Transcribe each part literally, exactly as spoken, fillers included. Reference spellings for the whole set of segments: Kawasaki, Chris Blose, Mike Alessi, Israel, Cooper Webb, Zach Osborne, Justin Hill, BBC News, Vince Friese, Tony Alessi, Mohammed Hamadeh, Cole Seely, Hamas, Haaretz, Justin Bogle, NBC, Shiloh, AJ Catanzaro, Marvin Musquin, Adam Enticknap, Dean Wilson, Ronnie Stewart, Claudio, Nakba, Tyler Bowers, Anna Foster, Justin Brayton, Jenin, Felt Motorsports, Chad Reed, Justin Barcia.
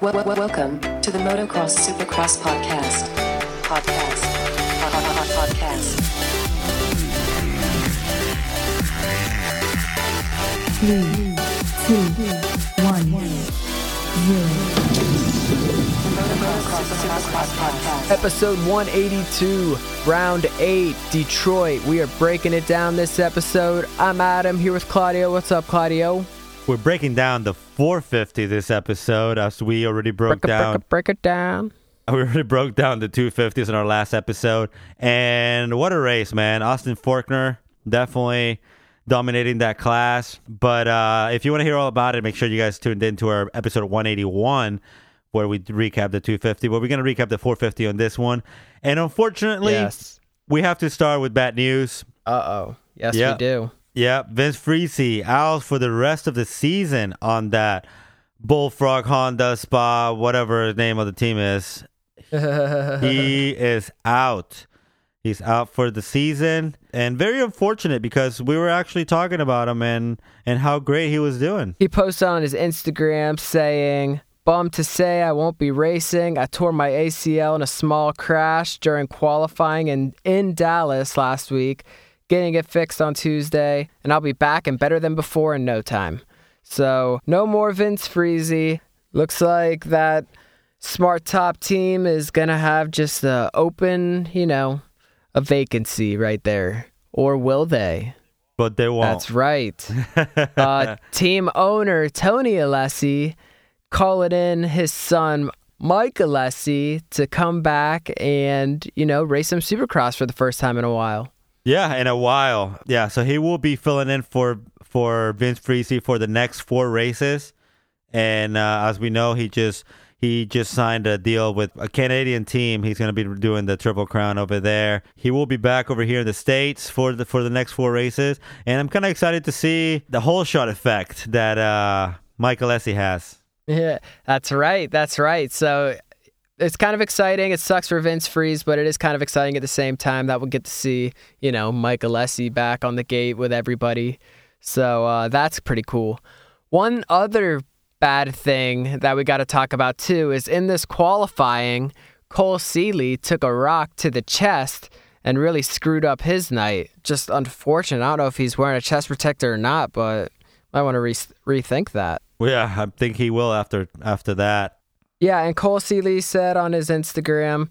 Welcome to the Motocross Supercross Podcast. Podcast. Podcast. Three, two, one, zero. Episode one eighty-two, Round eight, Detroit. We are breaking it down this episode. I'm Adam here with Claudio. What's up, Claudio? We're breaking down the four fifty this episode, as we already broke break it, down. Break it, break it down. We already broke down the two fifties in our last episode. And what a race, man. Austin Forkner definitely dominating that class. But uh, if you want to hear all about it, make sure you guys tuned in to our episode one eighty-one, where we recap the two fifty. But we're going to recap the four fifty on this one. And unfortunately, yes. we have to start with bad news. Uh-oh. Yes, yep. we do. Yeah, Vince Friese out for the rest of the season on that Bullfrog Honda Spa, whatever the name of the team is. He is out. He's out for the season. And very unfortunate, because we were actually talking about him and, and how great he was doing. He posted on his Instagram saying, "Bummed to say I won't be racing. I tore my A C L in a small crash during qualifying in, in Dallas last week. Getting it fixed on Tuesday, and I'll be back and better than before in no time." So, no more Vince Friese. Looks like that Smart Top team is going to have just an open, you know, a vacancy right there. Or will they? But they won't. That's right. uh, team owner Tony Alessi calling in his son Mike Alessi to come back and, you know, race some Supercross for the first time in a while. Yeah, in a while. Yeah, so he will be filling in for for Vince Friese for the next four races, and uh, as we know, he just he just signed a deal with a Canadian team. He's going to be doing the Triple Crown over there. He will be back over here in the States for the for the next four races, and I'm kind of excited to see the whole shot effect that uh, Mike Alessi has. Yeah, that's right. That's right. So. It's kind of exciting. It sucks for Vince Friese, but it is kind of exciting at the same time that we'll get to see, you know, Mike Alessi back on the gate with everybody. So uh, that's pretty cool. One other bad thing that we got to talk about, too, is in this qualifying, Cole Seely took a rock to the chest and really screwed up his night. Just unfortunate. I don't know if he's wearing a chest protector or not, but I want to re- rethink that. Well, yeah, I think he will after after that. Yeah, and Cole Seely said on his Instagram,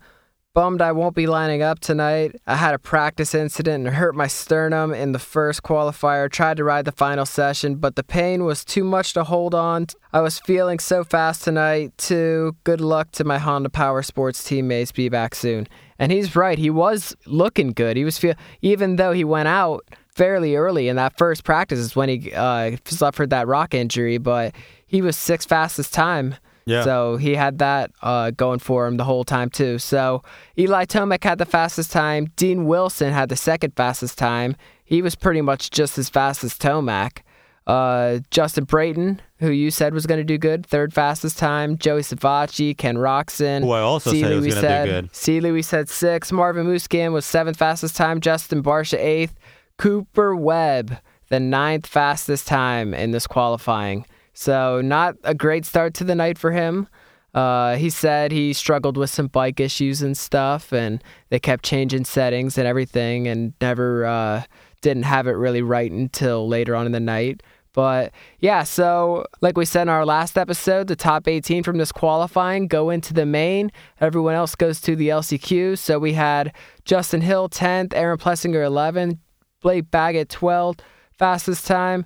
"Bummed I won't be lining up tonight. I had a practice incident and hurt my sternum in the first qualifier. Tried to ride the final session, but the pain was too much to hold on. I was feeling so fast tonight, too. Good luck to my Honda Power Sports teammates. Be back soon." And he's right. He was looking good. He was feel even though he went out fairly early in that first practice is when he uh, suffered that rock injury, but he was sixth fastest time. Yeah. So he had that uh, going for him the whole time, too. So Eli Tomac had the fastest time. Dean Wilson had the second fastest time. He was pretty much just as fast as Tomac. Uh, Justin Brayton, who you said was going to do good, third fastest time. Joey Savatgy, Ken Roczen. Who I also Seely, said was going to do good. Seely, we said sixth. Marvin Musquin was seventh fastest time. Justin Barcia, eighth. Cooper Webb, the ninth fastest time in this qualifying. So not a great start to the night for him. Uh, he said he struggled with some bike issues and stuff, and they kept changing settings and everything, and never uh, didn't have it really right until later on in the night. But yeah, so like we said in our last episode, the top eighteen from this qualifying go into the main. Everyone else goes to the L C Q. So we had Justin Hill tenth, Aaron Plessinger eleventh, Blake Baggett twelfth, fastest time.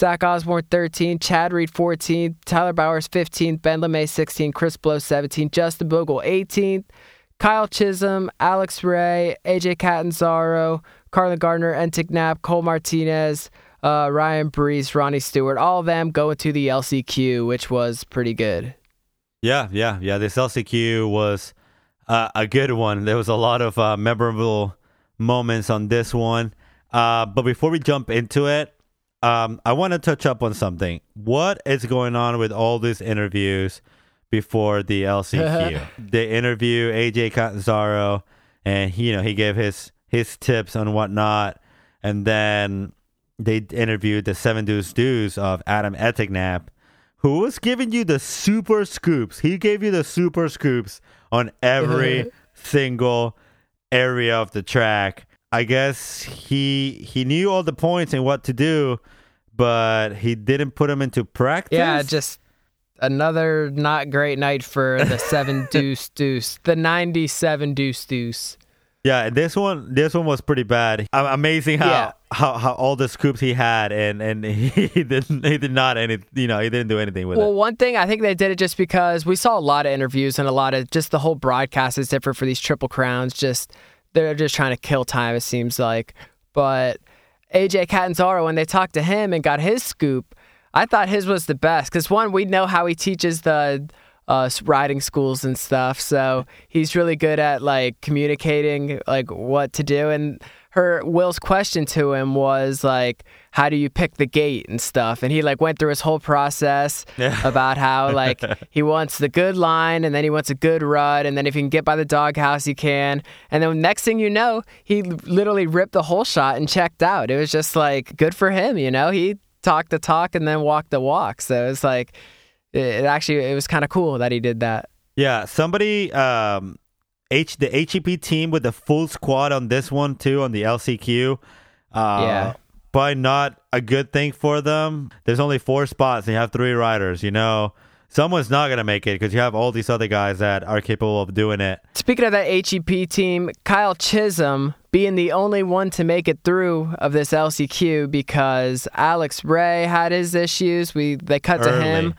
Zach Osborne, thirteenth, Chad Reed, fourteenth, Tyler Bowers, fifteenth, Ben LeMay, sixteenth, Chris Blose, seventeenth, Justin Bogle, eighteenth, Kyle Chisholm, Alex Ray, A J Catanzaro, Carlin Gardner, Enticknap, Cole Martinez, uh, Ryan Brees, Ronnie Stewart, all of them going to the L C Q, which was pretty good. Yeah, yeah, yeah. This L C Q was uh, a good one. There was a lot of uh, memorable moments on this one. Uh, but before we jump into it, Um, I want to touch up on something. What is going on with all these interviews before the L C Q? They interview A J Catanzaro, and he, you know, he gave his his tips on whatnot, and then they interviewed the seven deuce deuce of Adam Enticknap, who was giving you the super scoops. He gave you the super scoops on every single area of the track. I guess he he knew all the points and what to do, but he didn't put them into practice. Yeah, just another not great night for the seven deuce deuce, the ninety-seven deuce deuce. Yeah, this one this one was pretty bad. Amazing how, yeah. how, how all the scoops he had, and, and he didn't he did not any you know he didn't do anything with well, it. Well, one thing I think they did it just because we saw a lot of interviews and a lot of just the whole broadcast is different for these Triple Crowns. Just they're just trying to kill time, it seems like. But A J Catanzaro, when they talked to him and got his scoop, I thought his was the best because one, we know how he teaches the. Uh, riding schools and stuff, so he's really good at like communicating like what to do. And her Will's question to him was like, how do you pick the gate and stuff, and he like went through his whole process about how like he wants the good line, and then he wants a good rut, and then if he can get by the doghouse he can, and then next thing you know he literally ripped the whole shot and checked out. It was just like good for him, you know, he talked the talk and then walked the walk. So it's like It actually, it was kind of cool that he did that. Yeah, somebody, um, H the H E P team with the full squad on this one too, on the L C Q. Uh, yeah. Probably not a good thing for them. There's only four spots and you have three riders, you know. Someone's not going to make it because you have all these other guys that are capable of doing it. Speaking of that H E P team, Kyle Chisholm being the only one to make it through of this L C Q because Alex Ray had his issues. We They cut Early. to him.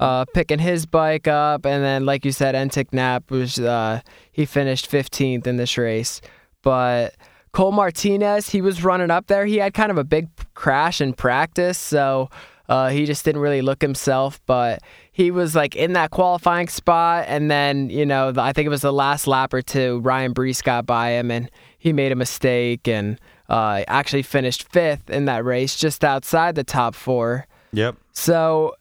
Uh, picking his bike up, and then like you said, Enticknap was uh, he finished fifteenth in this race. But Cole Martinez, he was running up there. He had kind of a big crash in practice, so uh, he just didn't really look himself. But he was like in that qualifying spot, and then you know the, I think it was the last lap or two, Ryan Brees got by him, and he made a mistake and uh, actually finished fifth in that race, just outside the top four. Yep. So.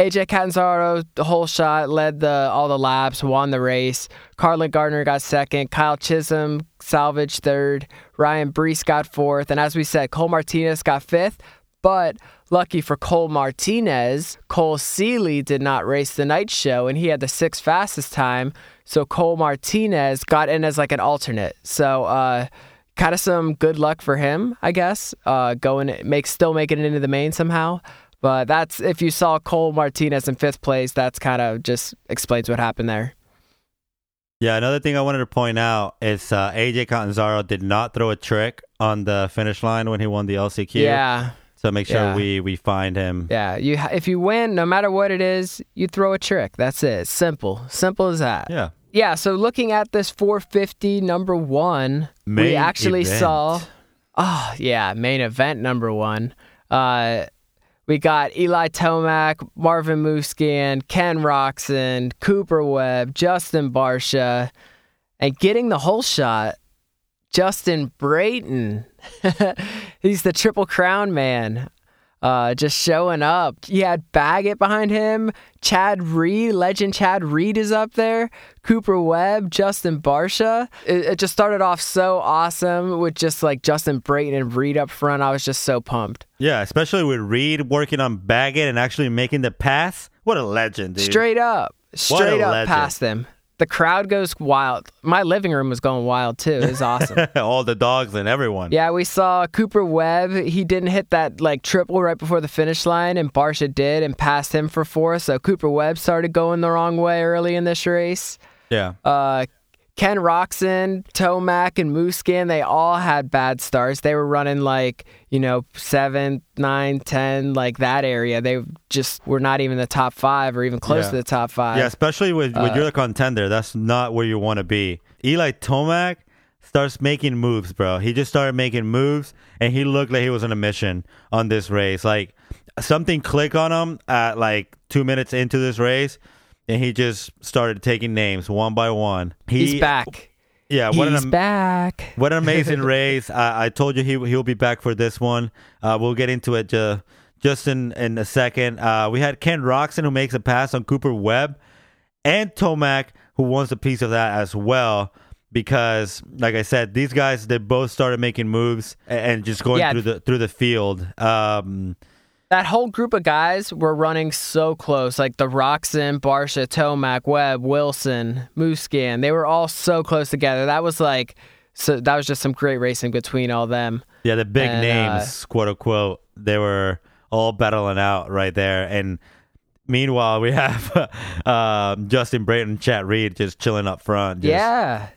A J Catanzaro, the whole shot, led the all the laps, won the race. Carlin Gardner got second. Kyle Chisholm salvaged third. Ryan Brees got fourth. And as we said, Cole Martinez got fifth. But lucky for Cole Martinez, Cole Seely did not race the night show, and he had the sixth fastest time. So Cole Martinez got in as like an alternate. So uh, kind of some good luck for him, I guess, uh, going make still making it into the main somehow. But that's, if you saw Cole Martinez in fifth place, that's kind of just explains what happened there. Yeah, another thing I wanted to point out is uh, A J Catanzaro did not throw a trick on the finish line when he won the L C Q. Yeah. So make sure yeah. we, we find him. Yeah, you if you win, no matter what it is, you throw a trick. That's it. Simple. Simple as that. Yeah. Yeah, so looking at this four fifty number one, main we actually event. saw... Oh, yeah, main event number one. Uh... We got Eli Tomac, Marvin Musquin, Ken Roczen, Cooper Webb, Justin Barcia, and getting the whole shot, Justin Brayton. He's the Triple Crown man, uh, just showing up. He had Baggett behind him. Chad Reed, legend Chad Reed is up there. Cooper Webb, Justin Barcia. It, it just started off so awesome with just like Justin Brayton and Reed up front. I was just so pumped. Yeah, especially with Reed working on Baggett and actually making the pass. What a legend, dude. Straight up. Straight up legend. Past them. The crowd goes wild. My living room was going wild, too. It was awesome. All the dogs and everyone. Yeah, we saw Cooper Webb. He didn't hit that like triple right before the finish line, and Barcia did and passed him for four. So Cooper Webb started going the wrong way early in this race. Yeah. Uh, Ken Roczen, Tomac, and Musquin, they all had bad starts. They were running like, you know, seven, nine, ten, like that area. They just were not even the top five or even close yeah. to the top five. Yeah, especially with, uh, when you're the contender, that's not where you want to be. Eli Tomac starts making moves, bro. He just started making moves, and he looked like he was on a mission on this race. Like, something clicked on him at like two minutes into this race. And he just started taking names one by one. He, He's back. Yeah, what He's an am- back. What an amazing race. I, I told you he, he'll be back for this one. Uh, we'll get into it ju- just in, in a second. Uh, we had Ken Roczen, who makes a pass on Cooper Webb, and Tomac, who wants a piece of that as well. Because, like I said, these guys, they both started making moves and, and just going yeah. through the through the field. Um that whole group of guys were running so close. Like the Roczen, Barcia, Tomac, Webb, Wilson, Musquin, they were all so close together. That was like, so that was just some great racing between all them. Yeah, the big and, names, uh, quote unquote, they were all battling out right there. And meanwhile, we have uh, Justin Brayton, Chad Reed just chilling up front. Just, yeah,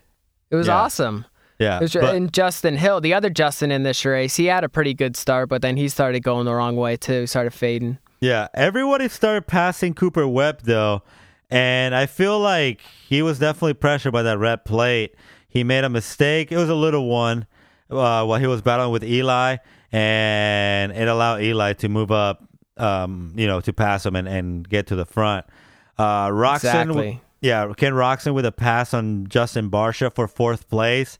it was yeah. awesome. Yeah, was, but, and Justin Hill, the other Justin in this race, he had a pretty good start, but then he started going the wrong way too, started fading. Yeah, everybody started passing Cooper Webb though, and I feel like he was definitely pressured by that red plate. He made a mistake. It was a little one uh, while he was battling with Eli, and it allowed Eli to move up, um, you know, to pass him and, and get to the front. Uh, Roczen, exactly. Yeah, Ken Roczen with a pass on Justin Barcia for fourth place.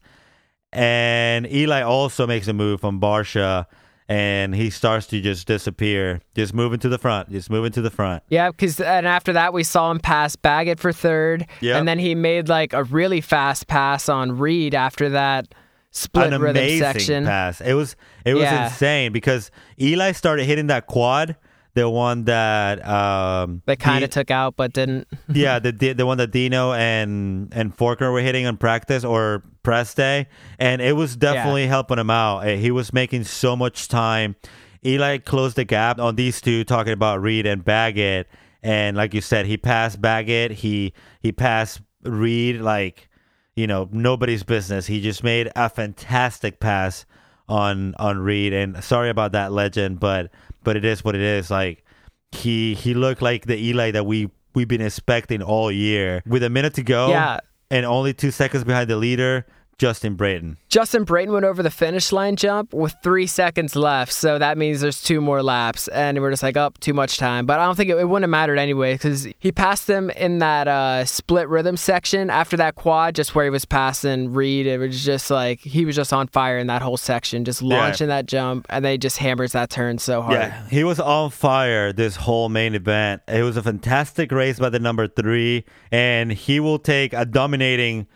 And Eli also makes a move on Barcia, and he starts to just disappear, just moving to the front, just moving to the front. Yeah, because and after that, we saw him pass Baggett for third, yep. and then he made like a really fast pass on Reed after that split An rhythm amazing section. Pass. It was it was yeah. insane because Eli started hitting that quad, the one that um, they kind of took out but didn't. yeah, the the one that Dino and and Forkner were hitting on practice or press day, and it was definitely yeah. helping him out. He was making so much time. Eli closed the gap on these two, talking about Reed and Baggett, and like you said, he passed Baggett, he he passed Reed like, you know, nobody's business. He just made a fantastic pass on on Reed, and sorry about that, legend, but but it is what it is. Like he he looked like the Eli that we we've been expecting all year. With a minute to go, yeah. and only two seconds behind the leader, Justin Brayton. Justin Brayton went over the finish line jump with three seconds left, so that means there's two more laps, and we're just like, oh, too much time. But I don't think it, it wouldn't have mattered anyway, because he passed them in that uh, split rhythm section after that quad, just where he was passing Reed. It was just like, he was just on fire in that whole section, just launching yeah. that jump, and then he just hammers that turn so hard. Yeah, he was on fire this whole main event. It was a fantastic race by the number three, and he will take a dominating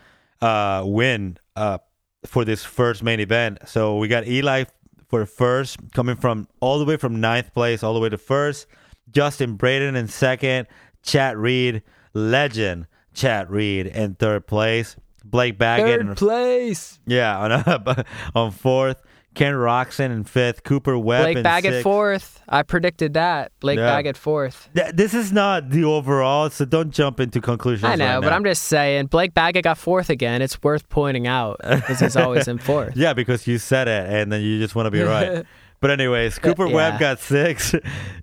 uh, win Uh, for this first main event. So we got Eli for first, coming from all the way from ninth place all the way to first, Justin Brayton in second, Chad Reed, legend Chad Reed, in third place, Blake Baggett third in, place yeah on, a, on fourth, Ken Roczen in fifth, Cooper Webb Blake in Baggett sixth. fourth. I predicted that. Blake yeah. Baggett fourth. Th- this is not the overall, so don't jump into conclusions. I know, right but now. I'm just saying, Blake Baggett got fourth again. It's worth pointing out because he's always in fourth. Yeah, because you said it, and then you just want to be right. But anyways, Cooper yeah. Webb got six,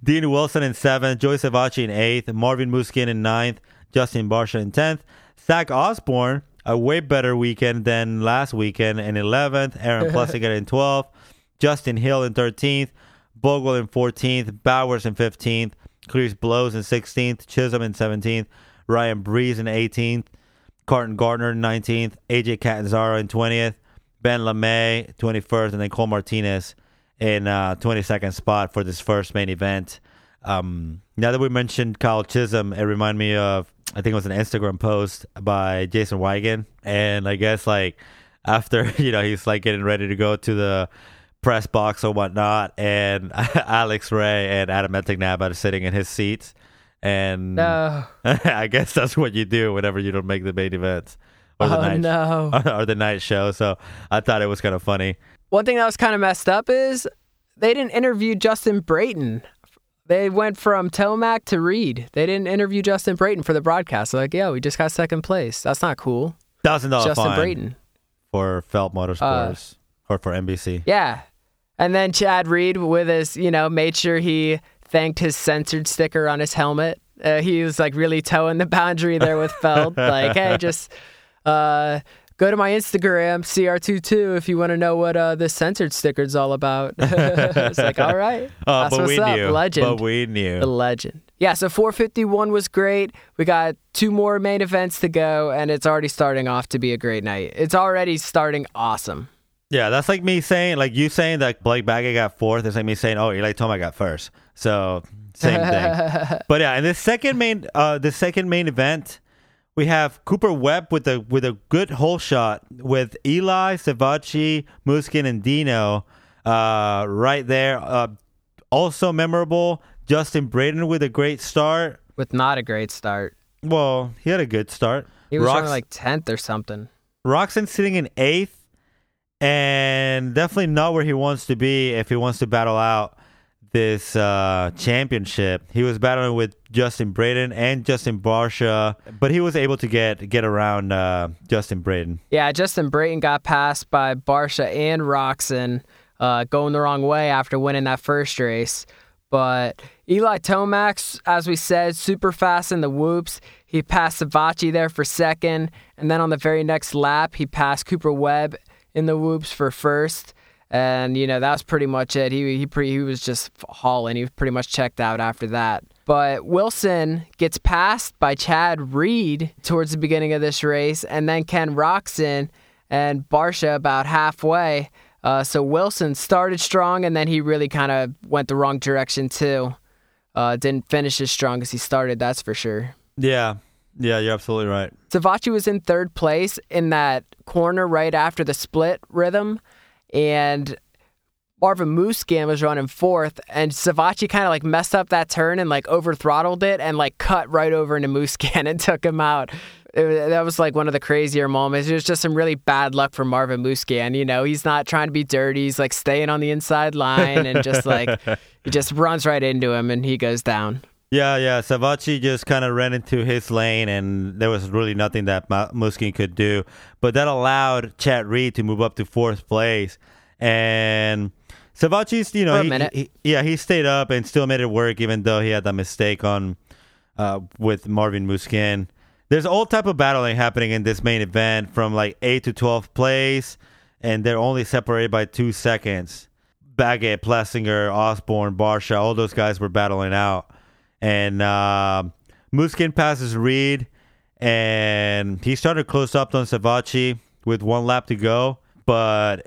Dean Wilson in seventh, Joey Savatgy in eighth, Marvin Musquin in ninth, Justin Barcia in tenth, Zach Osborne, a way better weekend than last weekend, in eleventh, Aaron Plessinger in twelfth, Justin Hill in thirteenth, Bogle in fourteenth, Bowers in fifteenth, Chris Blose in sixteenth, Chisholm in seventeenth, Ryan Brees in eighteenth, Carlin Gardner in nineteenth, A J Catanzaro in twentieth, Ben LeMay twenty-first, and then Cole Martinez in uh, twenty-second spot for this first main event. Um, now that we mentioned Kyle Chisholm, it reminded me of, I think it was an Instagram post by Jason Wigand. And I guess like after, you know, he's like getting ready to go to the press box or whatnot. And Alex Ray and Adam Enticknap are sitting in his seats. And no. I guess that's what you do whenever you don't make the main events or the, oh, night, no. or, or the night show. So I thought it was kind of funny. One thing that was kind of messed up is they didn't interview Justin Brayton. They went from Tomac to Reed. They didn't interview Justin Brayton for the broadcast. They're like, yeah, we just got second place. That's not cool. one thousand dollars fine. Justin Brayton. For Felt Motorsports uh, or for N B C. Yeah. And then Chad Reed with his, you know, made sure he thanked his censored sticker on his helmet. Uh, he was like really toeing the boundary there with Felt. Like, hey, just uh, go to my Instagram, C R twenty-two, if you want to know what uh, this censored sticker is all about. It's like, all right. Uh, that's but what's we up. Knew. Legend. But we knew. The legend. Yeah, so four fifty-one was great. We got two more main events to go, and it's already starting off to be a great night. It's already starting awesome. Yeah, that's like me saying, like you saying that Blake Baggett got fourth. It's like me saying, oh, Eli Tomac got first. So, same thing. But yeah, and the second main, uh, the second main event, we have Cooper Webb with a with a good hole shot with Eli, Savatgy, Musquin, and Dino uh, right there. Uh, Also memorable, Justin Brayton with a great start. With not a great start. Well, he had a good start. He was Roczen, only like tenth or something. Roczen sitting in eighth and definitely not where he wants to be if he wants to battle out this uh, championship. He was battling with Justin Brayton and Justin Barcia, but he was able to get get around uh, Justin Brayton. Yeah, Justin Brayton got passed by Barcia and Roczen, uh, going the wrong way after winning that first race. But Eli Tomac, as we said, super fast in the whoops. He passed Savatgy there for second, and then on the very next lap, he passed Cooper Webb in the whoops for first. And, you know, that was pretty much it. He he pretty, he was just hauling. He was pretty much checked out after that. But Wilson gets passed by Chad Reed towards the beginning of this race, and then Ken Roczen and Barcia about halfway. Uh, so Wilson started strong, and then he really kind of went the wrong direction too. Uh, didn't finish as strong as he started, that's for sure. Yeah. Yeah, you're absolutely right. Savatgy was in third place in that corner right after the split rhythm. And Marvin Musquin was running fourth, and Savatgy kind of like messed up that turn and like overthrottled it and like cut right over into Musquin and took him out. It, that was like one of the crazier moments. It was just some really bad luck for Marvin Musquin. You know, he's not trying to be dirty. He's like staying on the inside line and just like he just runs right into him and he goes down. Yeah, yeah. Savatgy just kind of ran into his lane, and there was really nothing that Musquin could do. But that allowed Chad Reed to move up to fourth place. And Savatgy's, you know, he, he, yeah, he stayed up and still made it work, even though he had that mistake on uh, with Marvin Musquin. There's all type of battling happening in this main event, from like eighth to twelfth place, and they're only separated by two seconds. Baggett, Plessinger, Osborne, Barcia, all those guys were battling out. And uh, Musquin passes Reed, and he started close up on Savatgy with one lap to go, but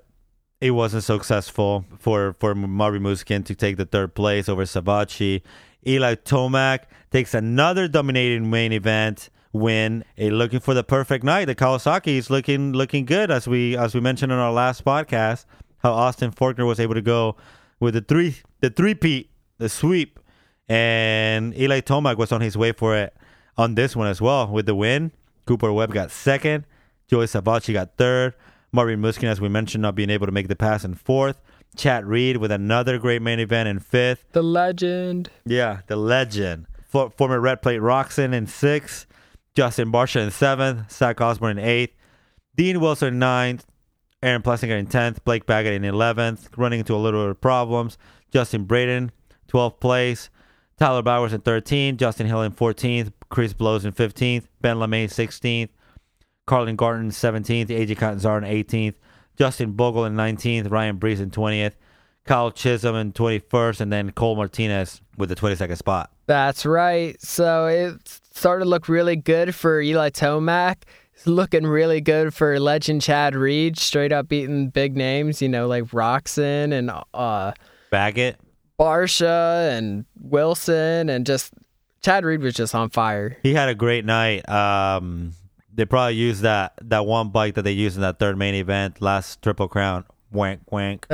it wasn't successful for, for Marvin Musquin to take the third place over Savatgy. Eli Tomac takes another dominating main event win. He's looking for the perfect night. The Kawasaki is looking looking good, as we as we mentioned in our last podcast, how Austin Forkner was able to go with the three the three-peat, the sweep. And Eli Tomac was on his way for it on this one as well with the win. Cooper Webb got second. Joey Savatgy got third. Marvin Musquin, as we mentioned, not being able to make the pass in fourth. Chad Reed with another great main event in fifth. The legend. Yeah, the legend. For, former Red Plate Roczen in sixth. Justin Barcia in seventh. Zach Osborne in eighth. Dean Wilson in ninth. Aaron Plessinger in tenth. Blake Baggett in eleventh. Running into a little bit of problems. Justin Brayton, twelfth place. Tyler Bowers in thirteenth, Justin Hill in fourteenth, Chris Blose in fifteenth, Ben LeMay in sixteenth, Carlin Gardner in seventeenth, A J Catanzaro in eighteenth, Justin Bogle in nineteenth, Ryan Brees in twentieth, Kyle Chisholm in twenty-first, and then Cole Martinez with the twenty-second spot. That's right. So it started to look really good for Eli Tomac. It's looking really good for legend Chad Reed, straight up beating big names, you know, like Roczen and uh, Baggett. Barcia and Wilson, and just Chad Reed was just on fire. He had a great night. Um, they probably used that that one bike that they used in that third main event, last Triple Crown. Wank, wank.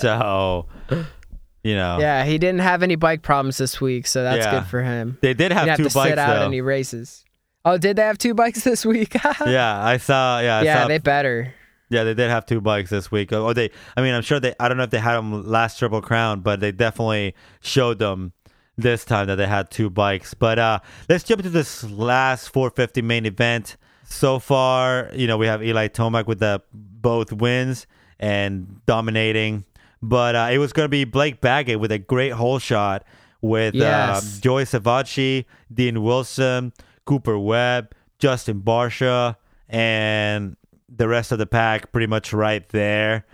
So, you know. Yeah, he didn't have any bike problems this week, so that's yeah. good for him. They did have two bikes, though. He didn't have to sit out any races. Oh, did they have two bikes this week? yeah, I saw. Yeah, I yeah saw. They better. Yeah, they did have two bikes this week. Or they, I mean, I'm sure they, I don't know if they had them last Triple Crown, but they definitely showed them this time that they had two bikes. But uh, let's jump into this last four fifty main event. So far, you know, we have Eli Tomac with the both wins and dominating. But uh, it was going to be Blake Baggett with a great hole shot with yes. uh, Joey Savatgy, Dean Wilson, Cooper Webb, Justin Barcia, and the rest of the pack pretty much right there.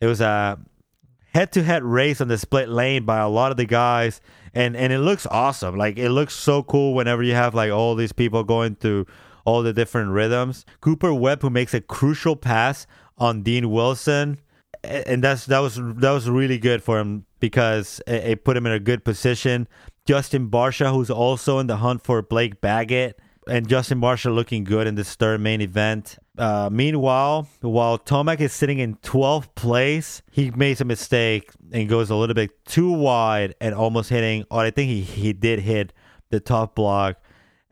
It was a head-to-head race on the split lane by a lot of the guys, and and it looks awesome. Like, it looks so cool whenever you have like all these people going through all the different rhythms. Cooper Webb, who makes a crucial pass on Dean Wilson, and that's that was that was really good for him because it, it put him in a good position. Justin Barcia, who's also in the hunt for Blake Baggett, and Justin Barcia looking good in this third main event. Uh, meanwhile, while Tomac is sitting in twelfth place, he makes a mistake and goes a little bit too wide and almost hitting, or I think he, he did hit the top block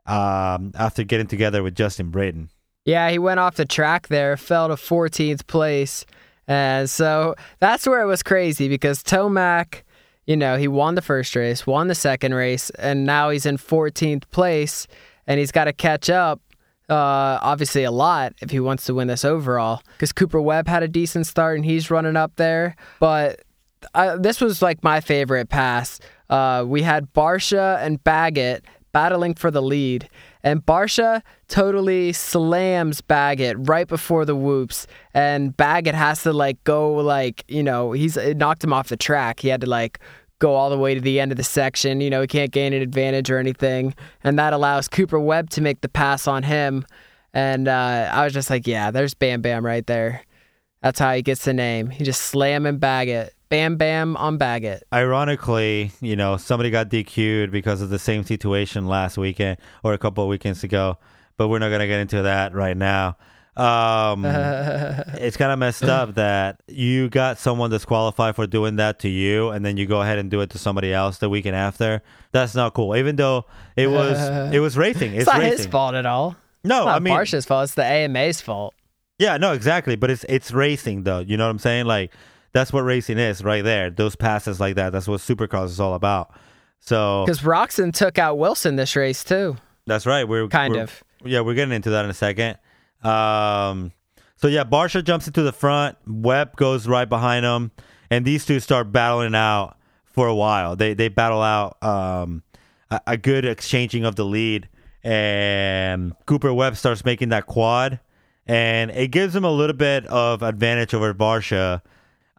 um, after getting together with Justin Brayton. Yeah, he went off the track there, fell to fourteenth place. And so that's where it was crazy because Tomac, you know, he won the first race, won the second race, and now he's in fourteenth place and he's got to catch up. Uh, obviously a lot if he wants to win this overall because Cooper Webb had a decent start and he's running up there. But I, this was like my favorite pass. Uh, we had Barcia and Baggett battling for the lead, and Barcia totally slams Baggett right before the whoops, and Baggett has to like go like, you know, he's it knocked him off the track. He had to like go all the way to the end of the section. You know, he can't gain an advantage or anything, and that allows Cooper Webb to make the pass on him. And uh, I was just like, yeah, there's Bam Bam right there. That's how he gets the name. He just slam and Baggett. Bam Bam on Baggett. Ironically, you know, somebody got D Q'd because of the same situation last weekend or a couple of weekends ago, but we're not going to get into that right now. Um, it's kind of messed up that you got someone that's qualified for doing that to you, and then you go ahead and do it to somebody else the weekend after. That's not cool. Even though it was uh, it was racing. It's, it's not racing. His fault at all. No, it's not I mean Marcia's fault. It's the A M A's fault. Yeah, no, exactly. But it's it's racing though. You know what I'm saying? Like that's what racing is, right there. Those passes like that. That's what Supercross is all about. So because Roczen took out Wilson this race too. That's right. We're kind we're, of yeah. We're getting into that in a second. Um, so yeah, Barcia jumps into the front, Webb goes right behind him, and these two start battling out for a while. They they battle out um, a, a good exchanging of the lead, and Cooper Webb starts making that quad, and it gives him a little bit of advantage over Barcia.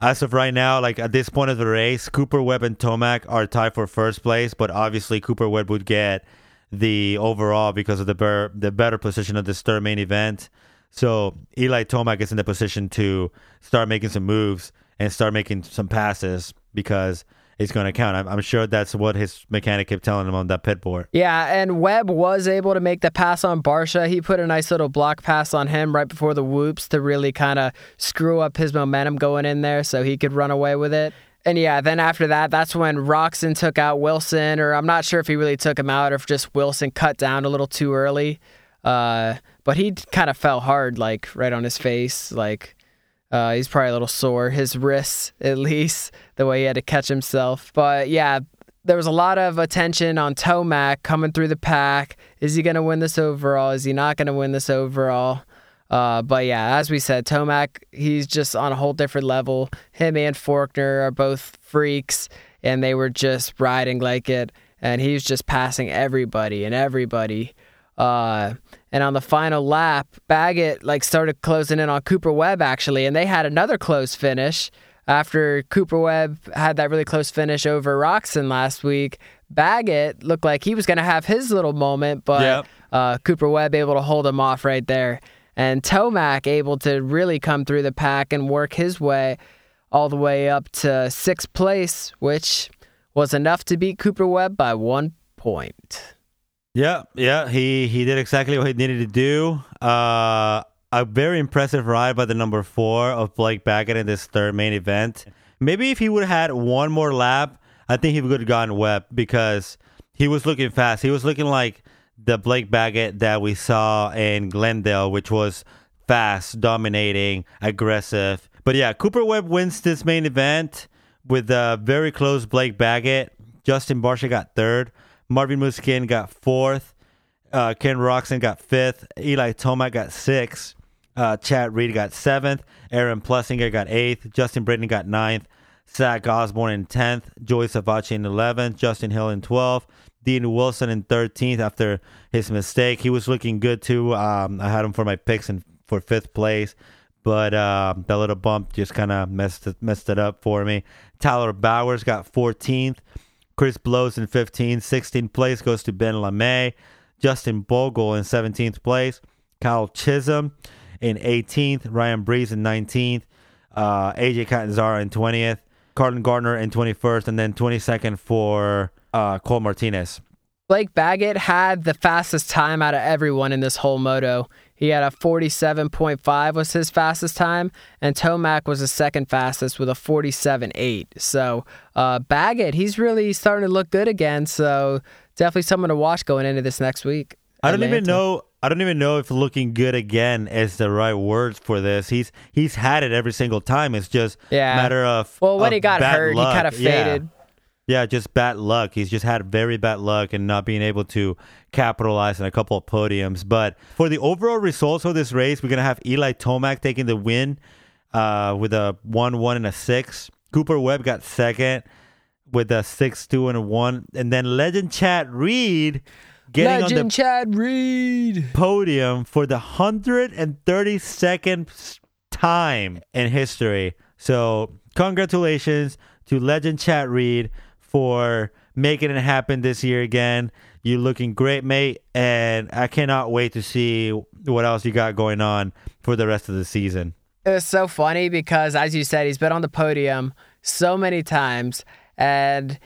As of right now, like at this point of the race, Cooper Webb and Tomac are tied for first place, but obviously Cooper Webb would get the overall because of the ber- the better position of the Stir main event. So Eli Tomac is in the position to start making some moves and start making some passes because it's going to count. I'm, I'm sure that's what his mechanic kept telling him on that pit board. Yeah, and Webb was able to make the pass on Barcia. He put a nice little block pass on him right before the whoops to really kind of screw up his momentum going in there so he could run away with it. And yeah, then after that, that's when Roczen took out Wilson, or I'm not sure if he really took him out or if just Wilson cut down a little too early. Uh, but he kind of fell hard, like right on his face. Like uh, he's probably a little sore, his wrists at least, the way he had to catch himself. But yeah, there was a lot of attention on Tomac coming through the pack. Is he going to win this overall? Is he not going to win this overall? Uh, but yeah, as we said, Tomac, he's just on a whole different level. Him and Forkner are both freaks, and they were just riding like it. And he's just passing everybody and everybody. Uh, and on the final lap, Baggett like started closing in on Cooper Webb, actually, and they had another close finish. After Cooper Webb had that really close finish over Roczen last week, Baggett looked like he was going to have his little moment, but yep. uh, Cooper Webb able to hold him off right there. And Tomac able to really come through the pack and work his way all the way up to sixth place, which was enough to beat Cooper Webb by one point. Yeah, yeah, he, he did exactly what he needed to do. Uh, a very impressive ride by the number four of Blake Baggett in this third main event. Maybe if he would have had one more lap, I think he would have gotten Webb because he was looking fast. He was looking like the Blake Baggett that we saw in Glendale, which was fast, dominating, aggressive. But yeah, Cooper Webb wins this main event with a very close Blake Baggett. Justin Barcia got third. Marvin Musquin got fourth. Uh, Ken Roczen got fifth. Eli Tomac got sixth. Uh, Chad Reed got seventh. Aaron Plessinger got eighth. Justin Brayton got ninth. Zach Osborne in tenth. Joey Savatgy in eleventh. Justin Hill in twelfth. Dean Wilson in thirteenth after his mistake. He was looking good, too. Um, I had him for my picks and for fifth place, but uh, that little bump just kind of messed it, messed it up for me. Tyler Bowers got fourteenth. Chris Blose in fifteenth. sixteenth place goes to Ben LeMay. Justin Bogle in seventeenth place. Kyle Chisholm in eighteenth. Ryan Brees in nineteenth. Uh, A J Catanzaro in twentieth. Carlin Gardner in twenty-first, and then twenty-second for uh, Cole Martinez. Blake Baggett had the fastest time out of everyone in this whole moto. He had a forty-seven point five was his fastest time, and Tomac was the second fastest with a forty-seven point eight. So uh, Baggett, he's really starting to look good again. So definitely someone to watch going into this next week. I don't Atlanta. even know. I don't even know if looking good again is the right word for this. He's he's had it every single time. It's just yeah. a matter of well, when of he got hurt, luck. he kind of faded. Yeah. Yeah, just bad luck. He's just had very bad luck and not being able to capitalize on a couple of podiums. But for the overall results of this race, we're going to have Eli Tomac taking the win uh, with a one one and a six. Cooper Webb got second with a six two and a one. And then legend Chad Reed getting legend on the Chad Reed. podium for the one hundred thirty-second time in history. So congratulations to legend Chad Reed for making it happen this year again. You're looking great, mate, and I cannot wait to see what else you got going on for the rest of the season. It was so funny because, as you said, he's been on the podium so many times, and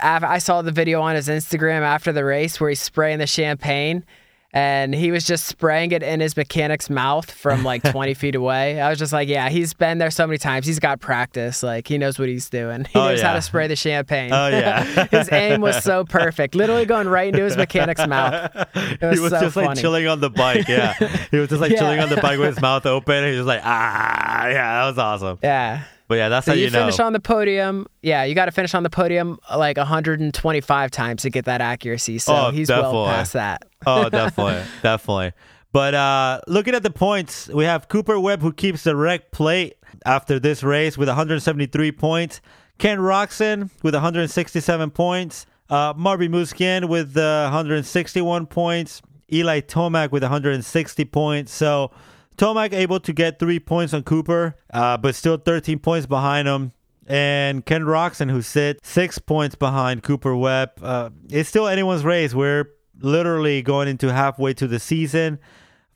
I saw the video on his Instagram after the race where he's spraying the champagne, and he was just spraying it in his mechanic's mouth from like twenty feet away. I was just like, yeah, he's been there so many times. He's got practice. Like, he knows what he's doing. He oh, knows yeah. how to spray the champagne. Oh, yeah. His aim was so perfect. Literally going right into his mechanic's mouth. It was he was so just funny. like chilling on the bike. Yeah. He was just like yeah. chilling on the bike with his mouth open. And he was like, ah, yeah, that was awesome. Yeah. But yeah, that's so how you, you know. You finish on the podium. Yeah, you got to finish on the podium like one hundred twenty-five times to get that accuracy. So oh, he's definitely. well past that. oh, definitely. Definitely. But uh, looking at the points, we have Cooper Webb, who keeps the rec plate after this race with one hundred seventy-three points. Ken Roczen with one hundred sixty-seven points. Uh, Marvin Musquin with uh, one hundred sixty-one points. Eli Tomac with one hundred sixty points. So Tomac able to get three points on Cooper, uh, but still thirteen points behind him. And Ken Roczen, who sits six points behind Cooper Webb. Uh, it's still anyone's race. We're literally going into halfway to the season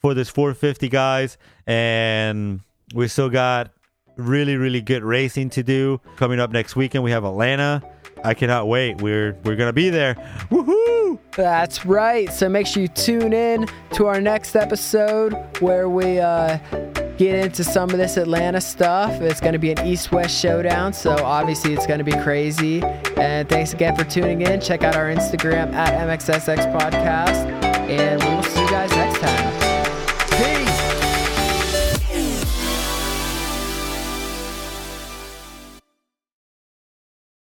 for this four fifty, guys. And we still got really, really good racing to do. Coming up next weekend, we have Atlanta. I cannot wait. We're, we're going to be there. Woohoo! That's right. So make sure you tune in to our next episode where we uh, get into some of this Atlanta stuff. It's going to be an East-West showdown, so obviously it's going to be crazy. And thanks again for tuning in. Check out our Instagram at M X S X Podcast, and we will see you guys.